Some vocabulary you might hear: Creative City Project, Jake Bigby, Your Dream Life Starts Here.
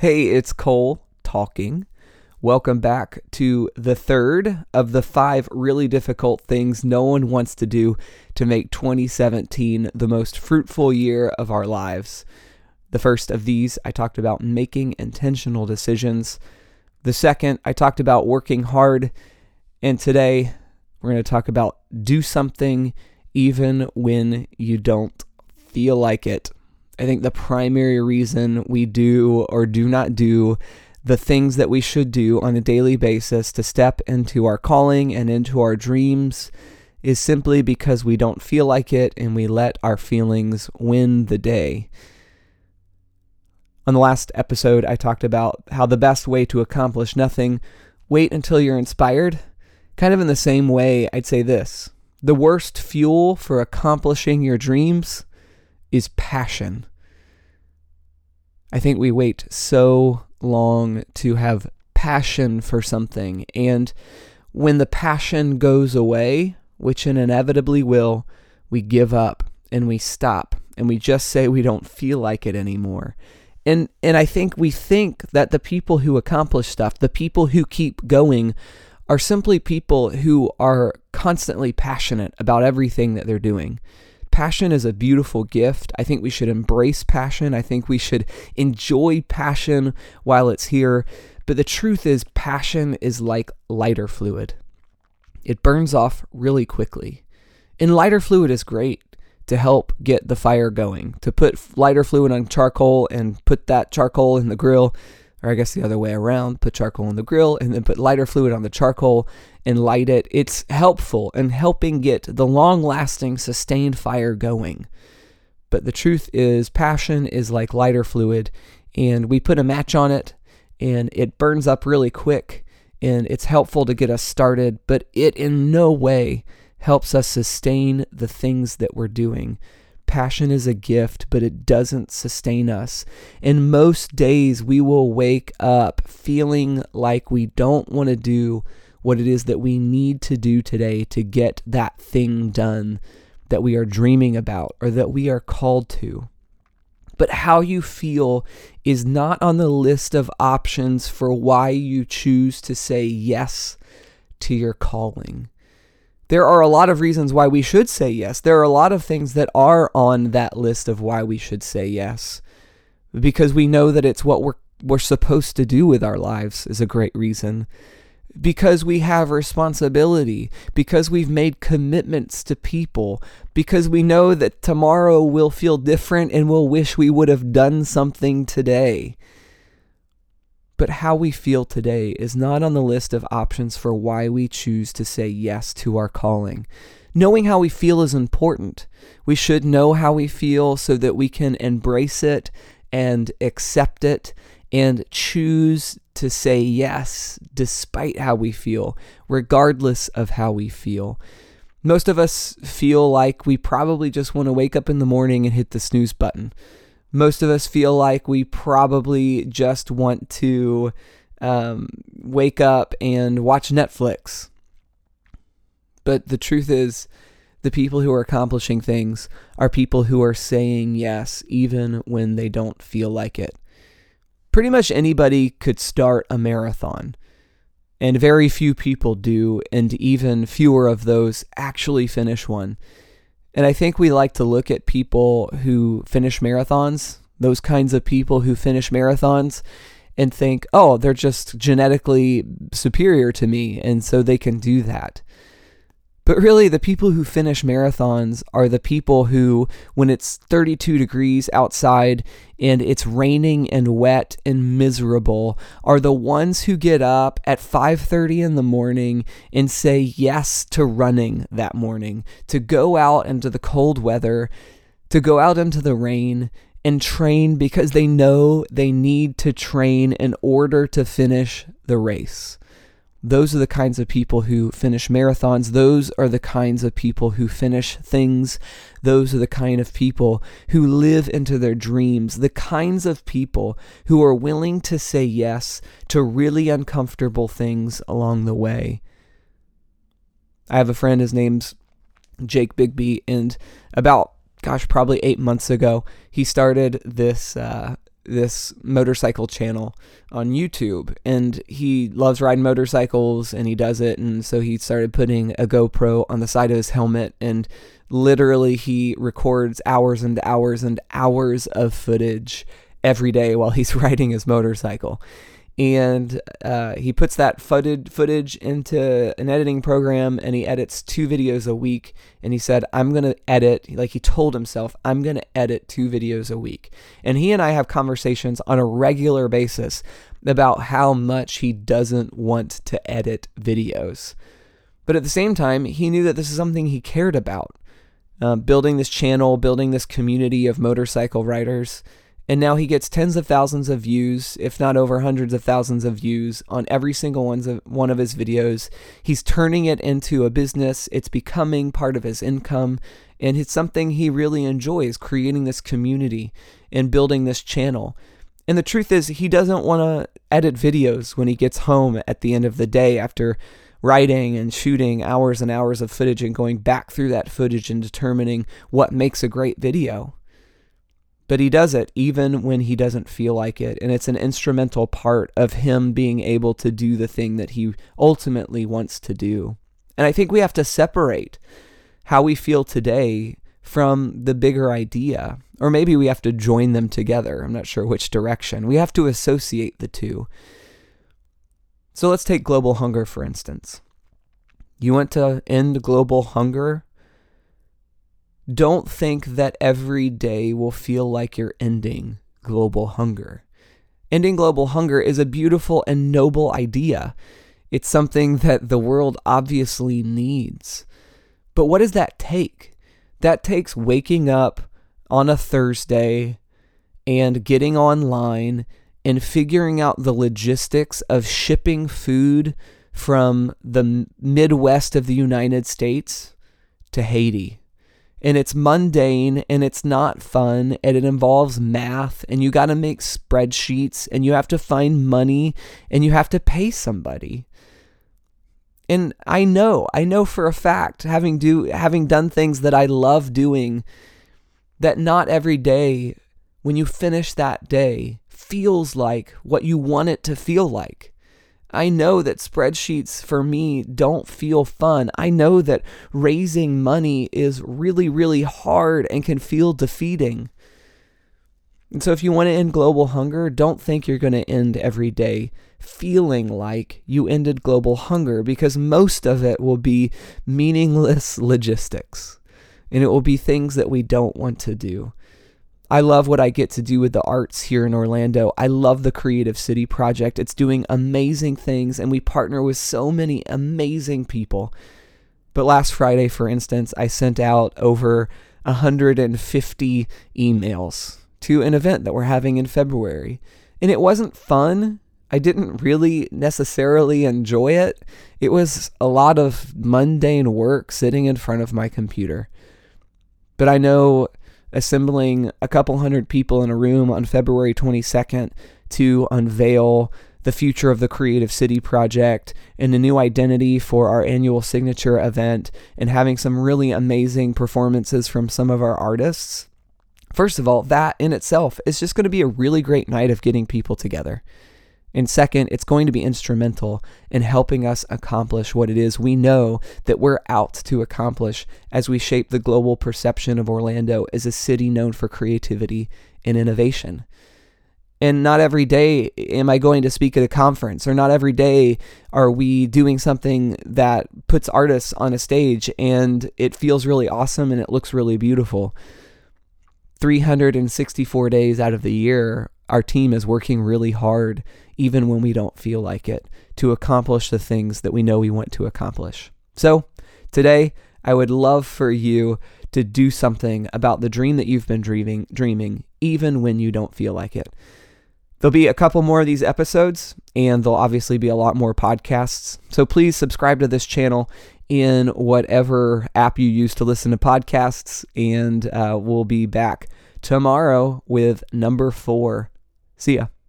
Hey, it's Cole talking. Welcome back to the third of the 5 really difficult things no one wants to do to make 2017 the most fruitful year of our lives. The first of these, I talked about making intentional decisions. The second, I talked about working hard. And today, we're going to talk about do something even when you don't feel like it. I think the primary reason we do or do not do the things that we should do on a daily basis to step into our calling and into our dreams is simply because we don't feel like it and we let our feelings win the day. On the last episode, I talked about how the best way to accomplish nothing, wait until you're inspired. Kind of in the same way, I'd say this. The worst fuel for accomplishing your dreams is passion. I think we wait so long to have passion for something, and when the passion goes away, which it inevitably will, we give up and we stop and we just say we don't feel like it anymore. And I think we think that the people who accomplish stuff, the people who keep going, are simply people who are constantly passionate about everything that they're doing. Passion is a beautiful gift. I think we should embrace passion. I think we should enjoy passion while it's here. But the truth is, passion is like lighter fluid. It burns off really quickly. And lighter fluid is great to help get the fire going, to put lighter fluid on charcoal and put that charcoal in the grill, or I guess the other way around, put charcoal on the grill and then put lighter fluid on the charcoal and light it. It's helpful in helping get the long-lasting, sustained fire going. But the truth is, passion is like lighter fluid, and we put a match on it, and it burns up really quick, and it's helpful to get us started, but it in no way helps us sustain the things that we're doing. Passion is a gift, but it doesn't sustain us. And most days we will wake up feeling like we don't want to do what it is that we need to do today to get that thing done that we are dreaming about or that we are called to. But how you feel is not on the list of options for why you choose to say yes to your calling. There are a lot of reasons why we should say yes. There are a lot of things that are on that list of why we should say yes, because we know that it's what we're supposed to do with our lives is a great reason, because we have responsibility, because we've made commitments to people, because we know that tomorrow will feel different and we'll wish we would have done something today. But how we feel today is not on the list of options for why we choose to say yes to our calling. Knowing how we feel is important. We should know how we feel so that we can embrace it and accept it and choose to say yes despite how we feel, regardless of how we feel. Most of us feel like we probably just want to wake up in the morning and hit the snooze button. Most of us feel like we probably just want to wake up and watch Netflix. But the truth is, the people who are accomplishing things are people who are saying yes, even when they don't feel like it. Pretty much anybody could start a marathon, and very few people do, and even fewer of those actually finish one. And I think we like to look at people who finish marathons, those kinds of people who finish marathons, and think, oh, they're just genetically superior to me, and so they can do that. But really, the people who finish marathons are the people who, when it's 32 degrees outside and it's raining and wet and miserable, are the ones who get up at 5:30 in the morning and say yes to running that morning, to go out into the cold weather, to go out into the rain and train because they know they need to train in order to finish the race. Those are the kinds of people who finish marathons. Those are the kinds of people who finish things. Those are the kind of people who live into their dreams. The kinds of people who are willing to say yes to really uncomfortable things along the way. I have a friend, his name's Jake Bigby, and about, probably 8 months ago, he started this this motorcycle channel on YouTube, and he loves riding motorcycles and he does it. And so he started putting a GoPro on the side of his helmet, and literally he records hours and hours and hours of footage every day while he's riding his motorcycle. And he puts that footage into an editing program, and he edits 2 videos a week. And he said, I'm going to edit, like he told himself, I'm going to edit 2 videos a week. And he and I have conversations on a regular basis about how much he doesn't want to edit videos. But at the same time, he knew that this is something he cared about, building this channel, building this community of motorcycle riders. And now he gets tens of thousands of views, if not over hundreds of thousands of views on every single one of his videos. He's turning it into a business. It's becoming part of his income. And it's something he really enjoys, creating this community and building this channel. And the truth is, he doesn't want to edit videos when he gets home at the end of the day after writing and shooting hours and hours of footage and going back through that footage and determining what makes a great video. But he does it even when he doesn't feel like it. And it's an instrumental part of him being able to do the thing that he ultimately wants to do. And I think we have to separate how we feel today from the bigger idea. Or maybe we have to join them together. I'm not sure which direction. We have to associate the two. So let's take global hunger, for instance. You want to end global hunger? Don't think that every day will feel like you're ending global hunger. Ending global hunger is a beautiful and noble idea. It's something that the world obviously needs. But what does that take? That takes waking up on a Thursday and getting online and figuring out the logistics of shipping food from the Midwest of the United States to Haiti. And it's mundane, and it's not fun, and it involves math, and you got to make spreadsheets, and you have to find money, and you have to pay somebody. And I know for a fact, having done things that I love doing, that not every day, when you finish that day, feels like what you want it to feel like. I know that spreadsheets for me don't feel fun. I know that raising money is really, really hard and can feel defeating. And so if you want to end global hunger, don't think you're going to end every day feeling like you ended global hunger, because most of it will be meaningless logistics, and it will be things that we don't want to do. I love what I get to do with the arts here in Orlando. I love the Creative City Project. It's doing amazing things, and we partner with so many amazing people. But last Friday, for instance, I sent out over 150 emails to an event that we're having in February. And it wasn't fun. I didn't really necessarily enjoy it. It was a lot of mundane work sitting in front of my computer. But I know assembling a couple hundred people in a room on February 22nd to unveil the future of the Creative City Project and a new identity for our annual signature event, and having some really amazing performances from some of our artists. First of all, that in itself is just going to be a really great night of getting people together. And second, it's going to be instrumental in helping us accomplish what it is we know that we're out to accomplish as we shape the global perception of Orlando as a city known for creativity and innovation. And not every day am I going to speak at a conference, or not every day are we doing something that puts artists on a stage and it feels really awesome and it looks really beautiful. 364 days out of the year, our team is working really hard, even when we don't feel like it, to accomplish the things that we know we want to accomplish. So today, I would love for you to do something about the dream that you've been dreaming, even when you don't feel like it. There'll be a couple more of these episodes, and there'll obviously be a lot more podcasts. So please subscribe to this channel in whatever app you use to listen to podcasts, and we'll be back tomorrow with number 4. See ya.